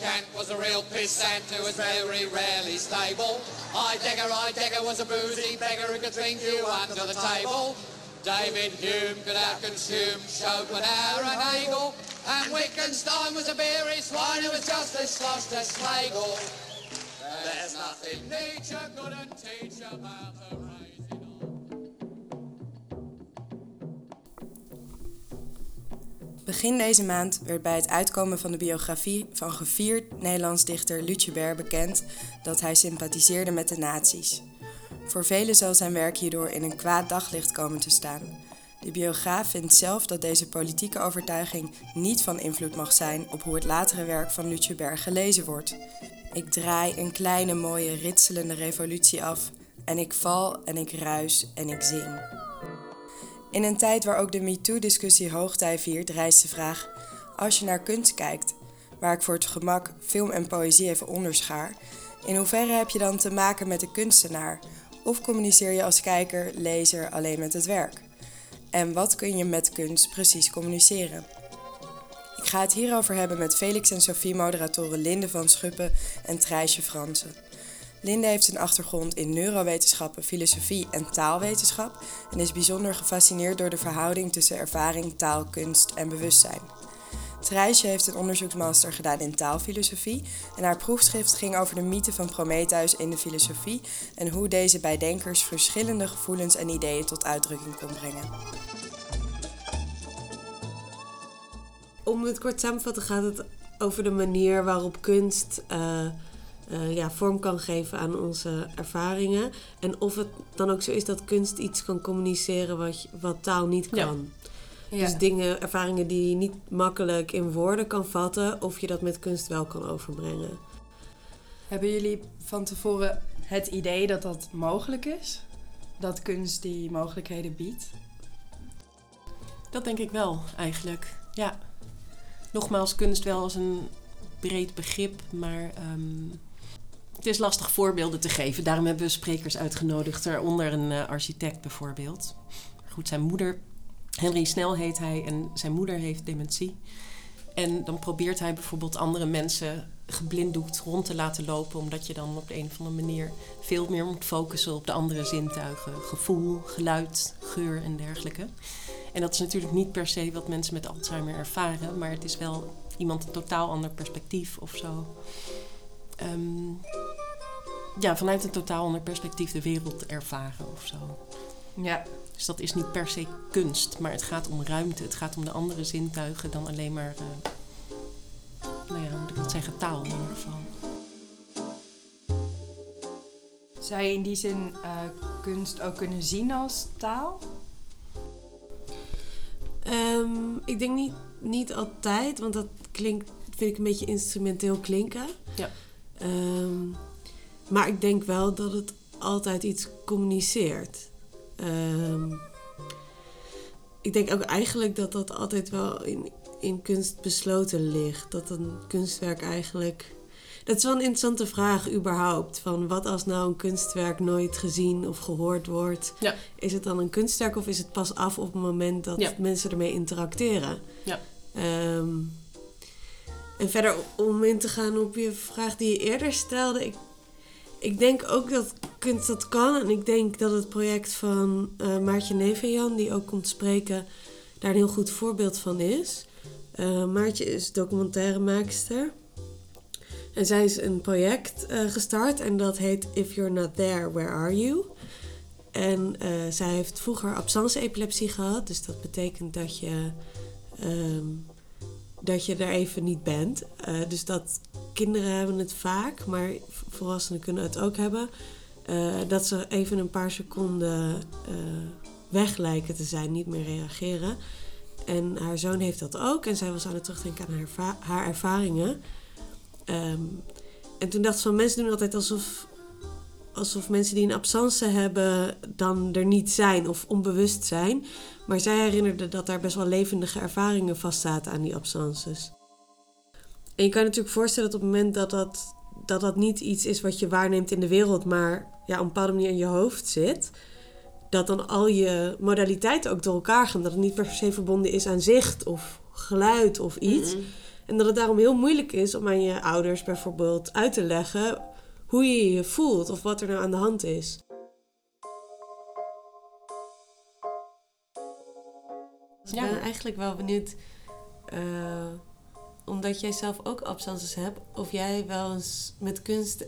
Kant was a real pissant who was very rarely stable. Heidegger was a boozy beggar who could drink you under the table. David Hume could out-consume Schopenhauer and Hegel. And Wittgenstein was a beery swine who was just as sloshed as Schlegel. There's nothing nature couldn't teach about her raising on. Begin deze maand werd bij het uitkomen van de biografie van gevierd Nederlands dichter Lucebert bekend dat hij sympathiseerde met de nazi's. Voor velen zal zijn werk hierdoor in een kwaad daglicht komen te staan. De biograaf vindt zelf dat deze politieke overtuiging niet van invloed mag zijn op hoe het latere werk van Lucebert gelezen wordt. Ik draai een kleine, mooie, ritselende revolutie af en ik val en ik ruis en ik zing. In een tijd waar ook de MeToo-discussie hoogtij viert, rijst de vraag: als je naar kunst kijkt, waar ik voor het gemak film en poëzie even onderschaar, in hoeverre heb je dan te maken met de kunstenaar? Of communiceer je als kijker, lezer alleen met het werk? En wat kun je met kunst precies communiceren? Ik ga het hierover hebben met Felix en Sophie moderatoren Linde van Schuppen en Trijsje Fransen. Linde heeft een achtergrond in neurowetenschappen, filosofie en taalwetenschap en is bijzonder gefascineerd door de verhouding tussen ervaring, taal, kunst en bewustzijn. Trijsje heeft een onderzoeksmaster gedaan in taalfilosofie en haar proefschrift ging over de mythe van Prometheus in de filosofie en hoe deze bij denkers verschillende gevoelens en ideeën tot uitdrukking kon brengen. Om het kort samen te vatten gaat het over de manier waarop kunst vorm kan geven aan onze ervaringen. En of het dan ook zo is dat kunst iets kan communiceren wat taal niet kan. Ja. Dus dingen, ervaringen die je niet makkelijk in woorden kan vatten, of je dat met kunst wel kan overbrengen. Hebben jullie van tevoren het idee dat dat mogelijk is? Dat kunst die mogelijkheden biedt? Dat denk ik wel, eigenlijk. Ja. Nogmaals, kunst wel als een breed begrip, maar het is lastig voorbeelden te geven. Daarom hebben we sprekers uitgenodigd, daaronder een architect bijvoorbeeld. Goed, zijn moeder, Henry Snell heet hij, en zijn moeder heeft dementie. En dan probeert hij bijvoorbeeld andere mensen geblinddoekt rond te laten lopen, omdat je dan op de een of andere manier veel meer moet focussen op de andere zintuigen. Gevoel, geluid, geur en dergelijke. En dat is natuurlijk niet per se wat mensen met Alzheimer ervaren, maar het is wel iemand een totaal ander perspectief of zo. Vanuit een totaal ander perspectief de wereld ervaren of zo. Ja. Dus dat is niet per se kunst, maar het gaat om ruimte. Het gaat om de andere zintuigen dan alleen maar, hoe moet ik dat zeggen, taal in ieder geval. Zou je in die zin kunst ook kunnen zien als taal? Ik denk niet altijd, want dat klinkt, vind ik een beetje instrumenteel klinken. Ja. Maar ik denk wel dat het altijd iets communiceert. Ik denk ook eigenlijk dat altijd wel in kunst besloten ligt. Dat een kunstwerk eigenlijk... Dat is wel een interessante vraag überhaupt. Van wat als nou een kunstwerk nooit gezien of gehoord wordt? Ja. Is het dan een kunstwerk of is het pas af op het moment dat mensen ermee interacteren? Ja. En verder om in te gaan op je vraag die je eerder stelde. Ik denk ook dat kunst dat kan. En ik denk dat het project van Maartje Nevejan, die ook komt spreken, daar een heel goed voorbeeld van is. Maartje is documentairemaakster. En zij is een project gestart en dat heet If You're Not There, Where Are You? En zij heeft vroeger absence-epilepsie gehad. Dus dat betekent dat je er even niet bent. Dus dat kinderen hebben het vaak, maar volwassenen kunnen het ook hebben. Dat ze even een paar seconden weg lijken te zijn, niet meer reageren. En haar zoon heeft dat ook. En zij was aan het terugdenken aan haar ervaringen. En toen dacht ik van, mensen doen altijd alsof mensen die een absence hebben dan er niet zijn of onbewust zijn. Maar zij herinnerde dat daar best wel levendige ervaringen vast zaten aan die absences. En je kan je natuurlijk voorstellen dat op het moment dat niet iets is wat je waarneemt in de wereld, maar op een bepaalde manier in je hoofd zit, dat dan al je modaliteiten ook door elkaar gaan. Dat het niet per se verbonden is aan zicht of geluid of iets. Mm-hmm. En dat het daarom heel moeilijk is om aan je ouders bijvoorbeeld uit te leggen hoe je je voelt of wat er nou aan de hand is. Dus ik ben eigenlijk wel benieuwd, omdat jij zelf ook absences hebt, of jij wel eens met kunst,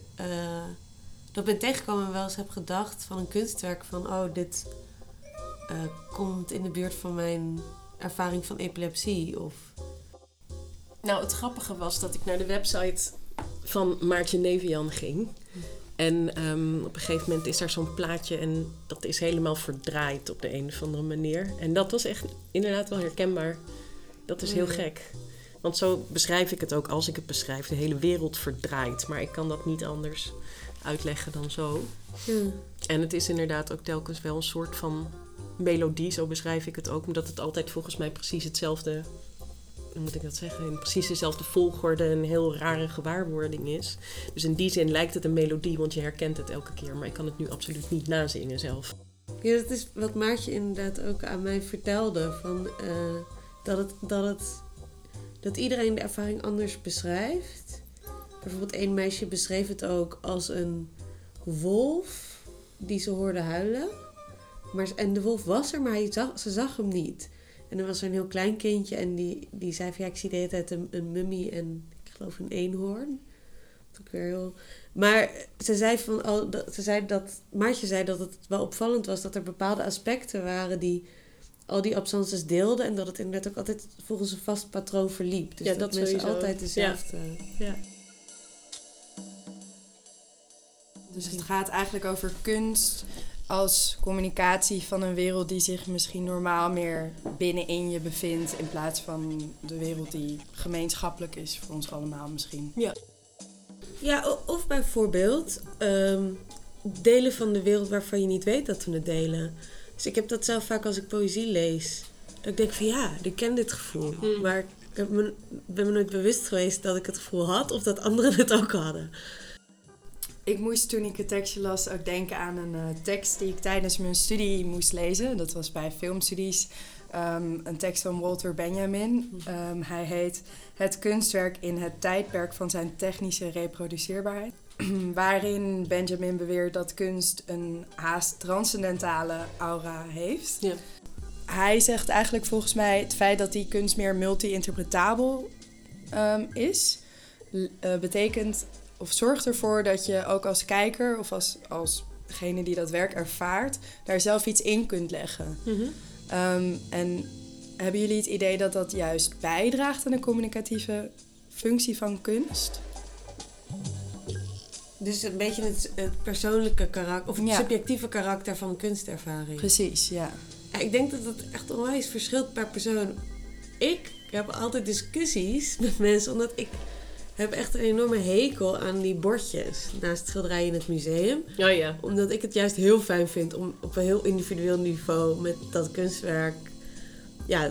dat ben tegengekomen en wel eens heb gedacht van een kunstwerk van, oh, dit komt in de buurt van mijn ervaring van epilepsie of... Nou, het grappige was dat ik naar de website van Maartje Nevejan ging. En op een gegeven moment is daar zo'n plaatje en dat is helemaal verdraaid op de een of andere manier. En dat was echt inderdaad wel herkenbaar. Dat is heel gek. Want zo beschrijf ik het ook als ik het beschrijf. De hele wereld verdraait. Maar ik kan dat niet anders uitleggen dan zo. Mm. En het is inderdaad ook telkens wel een soort van melodie. Zo beschrijf ik het ook. Omdat het altijd volgens mij precies hetzelfde... Hoe moet ik dat zeggen? In precies dezelfde volgorde een heel rare gewaarwording is. Dus in die zin lijkt het een melodie, want je herkent het elke keer. Maar ik kan het nu absoluut niet nazingen zelf. Ja, dat is wat Maartje inderdaad ook aan mij vertelde. Dat iedereen de ervaring anders beschrijft. Bijvoorbeeld één meisje beschreef het ook als een wolf die ze hoorde huilen. En de wolf was er, maar ze zag hem niet. En er was een heel klein kindje en die zei van ja, ik zie de hele tijd een mummie en ik geloof een eenhoorn. Dat ook weer heel... Maar Maartje zei dat het wel opvallend was dat er bepaalde aspecten waren die al die absences deelden. En dat het inderdaad ook altijd volgens een vast patroon verliep. Dus ja, dat mensen altijd dezelfde... Ja. Ja. Dus het gaat eigenlijk over kunst... als communicatie van een wereld die zich misschien normaal meer binnenin je bevindt... in plaats van de wereld die gemeenschappelijk is voor ons allemaal misschien. Ja, of bijvoorbeeld delen van de wereld waarvan je niet weet dat we het delen. Dus ik heb dat zelf vaak als ik poëzie lees. Dat ik denk van ja, ik ken dit gevoel. Maar ik ben me nooit bewust geweest dat ik het gevoel had of dat anderen het ook hadden. Ik moest toen ik het tekstje las ook denken aan een tekst die ik tijdens mijn studie moest lezen. Dat was bij filmstudies. Een tekst van Walter Benjamin. Hij heet Het kunstwerk in het tijdperk van zijn technische reproduceerbaarheid. Waarin Benjamin beweert dat kunst een haast transcendentale aura heeft. Ja. Hij zegt eigenlijk volgens mij het feit dat die kunst meer multi-interpretabel is, betekent... Of zorg ervoor dat je ook als kijker of als degene die dat werk ervaart... daar zelf iets in kunt leggen. Mm-hmm. En hebben jullie het idee dat dat juist bijdraagt aan de communicatieve functie van kunst? Dus een beetje het persoonlijke karakter... of het subjectieve karakter van kunstervaring. Precies, ja. Ik denk dat het echt onwijs verschilt per persoon. Ik heb altijd discussies met mensen omdat ik... Ik heb echt een enorme hekel aan die bordjes naast het schilderij in het museum. Oh ja. Omdat ik het juist heel fijn vind om op een heel individueel niveau met dat kunstwerk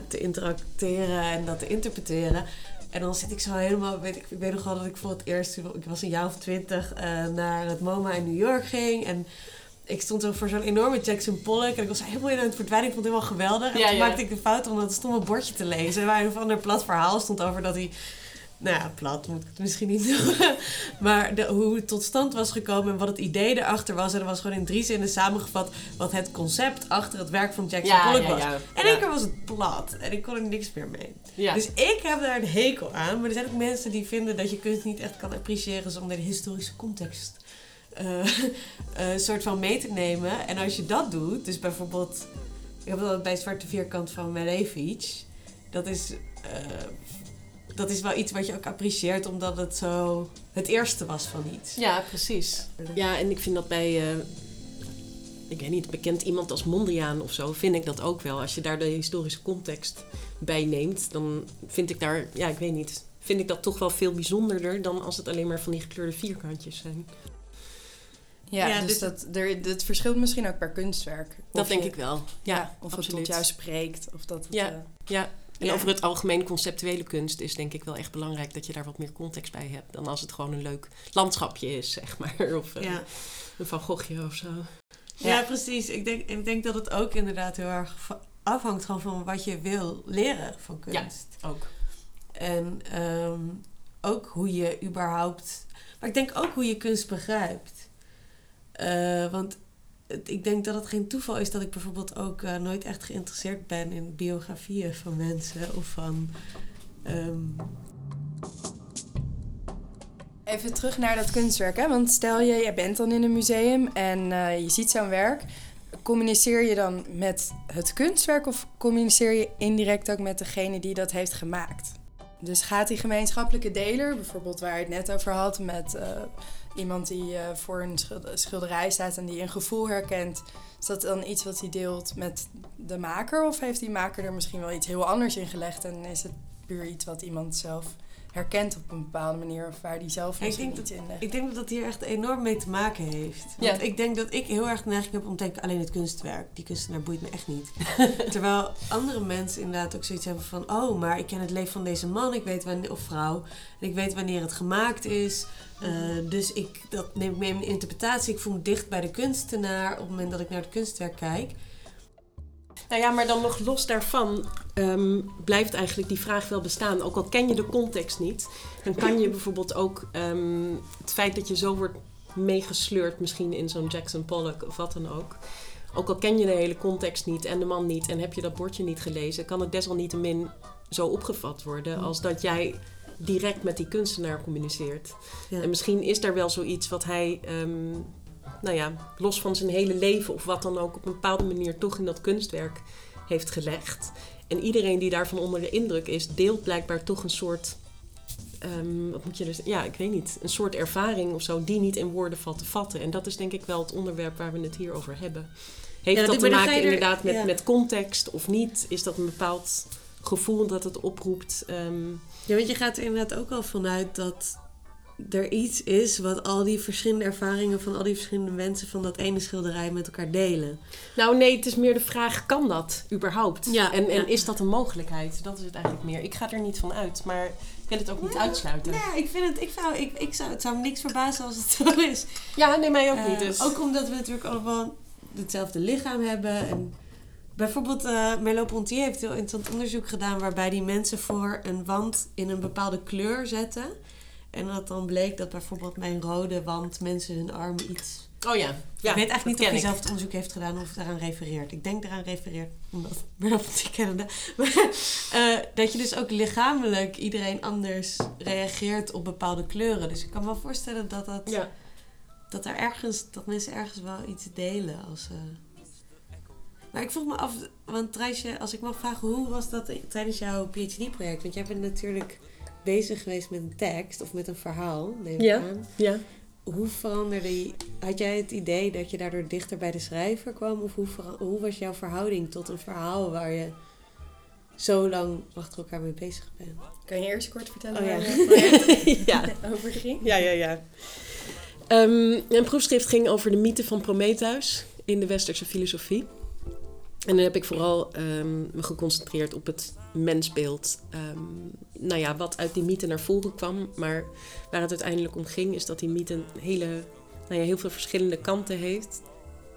te interacteren en dat te interpreteren. En dan zit ik zo helemaal, ik weet nog wel dat ik voor het eerst, ik was een jaar of 20, naar het MoMA in New York ging. En ik stond zo voor zo'n enorme Jackson Pollock en ik was helemaal in het verdwijnen. Ik vond het helemaal geweldig. En toen maakte ik de fout om dat stomme bordje te lezen. Waar een of ander plat verhaal stond over dat hij... Nou ja, plat moet ik het misschien niet doen. Maar hoe het tot stand was gekomen en wat het idee erachter was. En er was gewoon in 3 zinnen samengevat wat het concept achter het werk van Jackson Pollock was. En één keer was het plat en ik kon er niks meer mee. Ja. Dus ik heb daar een hekel aan. Maar er zijn ook mensen die vinden dat je kunst niet echt kan appreciëren zonder de historische context soort van mee te nemen. En als je dat doet, dus bijvoorbeeld, ik heb dat bij het zwarte vierkant van Malevich. Dat is wel iets wat je ook apprecieert, omdat het zo het eerste was van iets. Ja, precies. Ja, en ik vind dat bij, ik weet niet, bekend iemand als Mondriaan of zo, vind ik dat ook wel. Als je daar de historische context bij neemt, dan vind ik daar, ik weet niet, vind ik dat toch wel veel bijzonderder dan als het alleen maar van die gekleurde vierkantjes zijn. Ja, dus dat verschilt misschien ook per kunstwerk. Dat denk ik wel. Ja, of absoluut. Het tot jou spreekt. Of dat het, En over het algemeen conceptuele kunst is denk ik wel echt belangrijk... dat je daar wat meer context bij hebt... dan als het gewoon een leuk landschapje is, zeg maar. Of een Van Goghje of zo. Ja, precies. Ik denk dat het ook inderdaad heel erg afhangt... gewoon van wat je wil leren van kunst. Ja, ook. En ook hoe je überhaupt... Maar ik denk ook hoe je kunst begrijpt. Want ik denk dat het geen toeval is dat ik bijvoorbeeld ook nooit echt geïnteresseerd ben in biografieën van mensen of van... Even terug naar dat kunstwerk, hè? Want stel je, jij bent dan in een museum en je ziet zo'n werk. Communiceer je dan met het kunstwerk of communiceer je indirect ook met degene die dat heeft gemaakt? Dus gaat die gemeenschappelijke deler, bijvoorbeeld waar je het net over had... met iemand die voor een schilderij staat en die een gevoel herkent... is dat dan iets wat hij deelt met de maker? Of heeft die maker er misschien wel iets heel anders in gelegd en is het puur iets wat iemand zelf... herkent op een bepaalde manier of waar die zelf iets in legt. Ik denk dat dat hier echt enorm mee te maken heeft. Want ik denk dat ik heel erg neiging heb om te denken... alleen het kunstwerk, die kunstenaar boeit me echt niet. Terwijl andere mensen inderdaad ook zoiets hebben van... oh, maar ik ken het leven van deze man, ik weet wanneer, of vrouw... en ik weet wanneer het gemaakt is. Dus dat neem ik mee in mijn interpretatie. Ik voel me dicht bij de kunstenaar op het moment dat ik naar het kunstwerk kijk... Nou ja, maar dan nog los daarvan blijft eigenlijk die vraag wel bestaan. Ook al ken je de context niet, dan kan je bijvoorbeeld ook het feit dat je zo wordt meegesleurd misschien in zo'n Jackson Pollock of wat dan ook. Ook al ken je de hele context niet en de man niet en heb je dat bordje niet gelezen, kan het desalniettemin zo opgevat worden als dat jij direct met die kunstenaar communiceert. Ja. En misschien is daar wel zoiets wat hij... nou ja, los van zijn hele leven of wat dan ook... op een bepaalde manier toch in dat kunstwerk heeft gelegd. En iedereen die daarvan onder de indruk is... deelt blijkbaar toch een soort... een soort ervaring of zo... die niet in woorden valt te vatten. En dat is denk ik wel het onderwerp waar we het hier over hebben. Heeft dat te maken inderdaad met context of niet? Is dat een bepaald gevoel dat het oproept? Ja, want je gaat er inderdaad ook al vanuit dat... er iets is wat al die verschillende ervaringen... van al die verschillende mensen van dat ene schilderij met elkaar delen. Nou nee, het is meer de vraag, kan dat überhaupt? Ja, en is dat een mogelijkheid? Dat is het eigenlijk meer. Ik ga er niet van uit, maar ik wil het ook niet uitsluiten. Nee, het zou me niks verbazen als het zo is. Ja, nee, mij ook niet dus. Ook omdat we natuurlijk allemaal hetzelfde lichaam hebben. En bijvoorbeeld Merleau-Ponty heeft heel interessant onderzoek gedaan... waarbij die mensen voor een wand in een bepaalde kleur zetten... En dat dan bleek dat bijvoorbeeld mijn rode wand mensen hun armen iets... Oh ja. Ja, ik weet eigenlijk niet of hij zelf het onderzoek heeft gedaan of daaraan refereert. Ik denk daaraan refereert, omdat ik kende. Maar dat je dus ook lichamelijk iedereen anders reageert op bepaalde kleuren. Dus ik kan me wel voorstellen dat mensen ergens wel iets delen. Maar ik vroeg me af, want Trijsje, als ik mag vragen, hoe was dat tijdens jouw PhD-project? Want jij bent natuurlijk... bezig geweest met een tekst of met een verhaal, neem ik aan. Ja. Hoe veranderde je... Had jij het idee dat je daardoor dichter bij de schrijver kwam? Of hoe was jouw verhouding tot een verhaal waar je zo lang achter elkaar mee bezig bent? Kan je eerst kort vertellen waar je over ging? Ja. Een proefschrift ging over de mythe van Prometheus in de westerse filosofie. En dan heb ik vooral me geconcentreerd op het mensbeeld. Wat uit die mythe naar voren kwam. Maar waar het uiteindelijk om ging is dat die mythe een heel veel verschillende kanten heeft.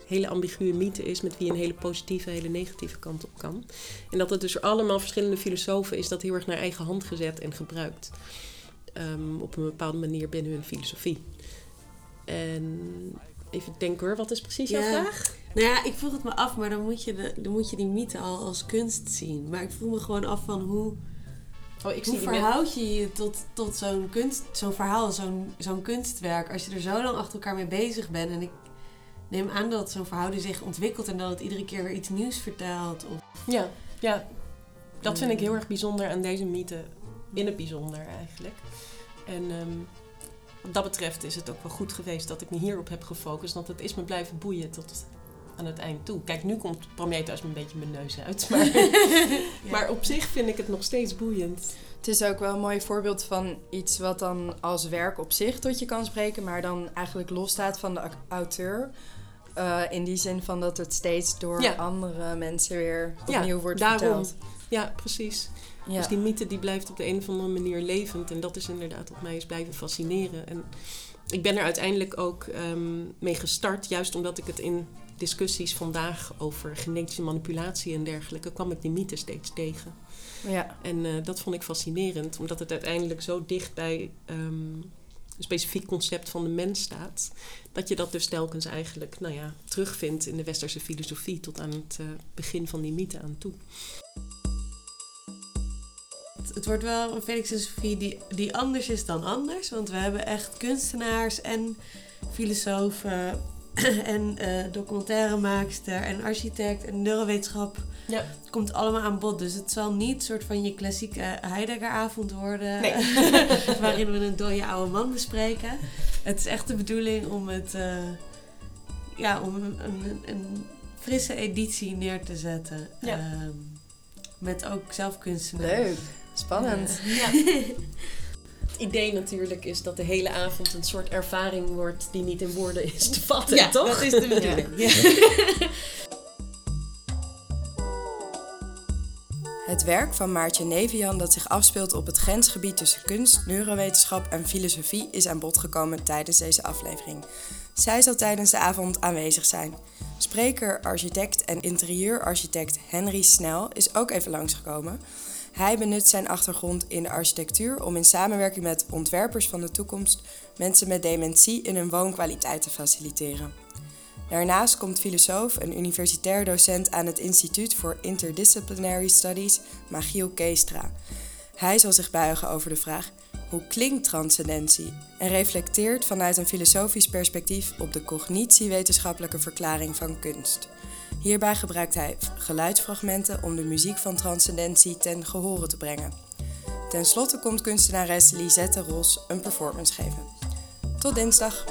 Hele ambiguë mythe is met wie een hele positieve, hele negatieve kant op kan. En dat het dus door allemaal verschillende filosofen is dat heel erg naar eigen hand gezet en gebruikt. Op een bepaalde manier binnen hun filosofie. En... Even denken hoor, wat is precies jouw vraag? Nou ja, ik vroeg het me af, maar dan moet je die mythe al als kunst zien. Maar ik vroeg me gewoon af van hoe verhoud je je tot zo'n kunst, zo'n verhaal, zo'n kunstwerk... als je er zo lang achter elkaar mee bezig bent. En ik neem aan dat zo'n verhouding zich ontwikkelt... en dat het iedere keer weer iets nieuws vertelt. Of... Ja, dat vind ik heel erg bijzonder aan deze mythe. In het bijzonder eigenlijk. En... Wat dat betreft is het ook wel goed geweest dat ik me hierop heb gefocust. Want het is me blijven boeien tot aan het eind toe. Kijk, nu komt Prometheus een beetje mijn neus uit. Maar, maar op zich vind ik het nog steeds boeiend. Het is ook wel een mooi voorbeeld van iets wat dan als werk op zich tot je kan spreken. Maar dan eigenlijk losstaat van de auteur. In die zin van dat het steeds door andere mensen weer opnieuw wordt verteld. Ja, precies. Ja. Dus die mythe die blijft op de een of andere manier levend. En dat is inderdaad wat mij is blijven fascineren. En ik ben er uiteindelijk ook mee gestart. Juist omdat ik het in discussies vandaag over genetische manipulatie en dergelijke, kwam ik die mythe steeds tegen. Ja. En dat vond ik fascinerend, omdat het uiteindelijk zo dicht bij een specifiek concept van de mens staat, dat je dat dus telkens eigenlijk terugvindt in de westerse filosofie tot aan het begin van die mythe aan toe. Het wordt wel een filosofie die anders is dan anders. Want we hebben echt kunstenaars en filosofen en documentairemaakster en architect en neurowetenschap. Ja. Het komt allemaal aan bod. Dus het zal niet soort van je klassieke Heideggeravond worden. Nee. Waarin we een dode oude man bespreken. Het is echt de bedoeling om een frisse editie neer te zetten. Ja. Met ook zelfkunstenaars. Leuk, spannend. Ja. Het idee natuurlijk is dat de hele avond een soort ervaring wordt die niet in woorden is te vatten, ja, toch? Dat is de bedoeling. Ja. Ja. Het werk van Maartje Nevejan dat zich afspeelt op het grensgebied tussen kunst, neurowetenschap en filosofie is aan bod gekomen tijdens deze aflevering. Zij zal tijdens de avond aanwezig zijn. Spreker, architect en interieurarchitect Henry Snell is ook even langsgekomen. Hij benut zijn achtergrond in de architectuur om in samenwerking met ontwerpers van de toekomst mensen met dementie in hun woonkwaliteit te faciliteren. Daarnaast komt filosoof en universitair docent aan het Instituut voor Interdisciplinary Studies Machiel Keestra. Hij zal zich buigen over de vraag: hoe klinkt transcendentie? En reflecteert vanuit een filosofisch perspectief op de cognitiewetenschappelijke verklaring van kunst. Hierbij gebruikt hij geluidsfragmenten om de muziek van transcendentie ten gehore te brengen. Ten slotte komt kunstenares Lisette Ros een performance geven. Tot dinsdag!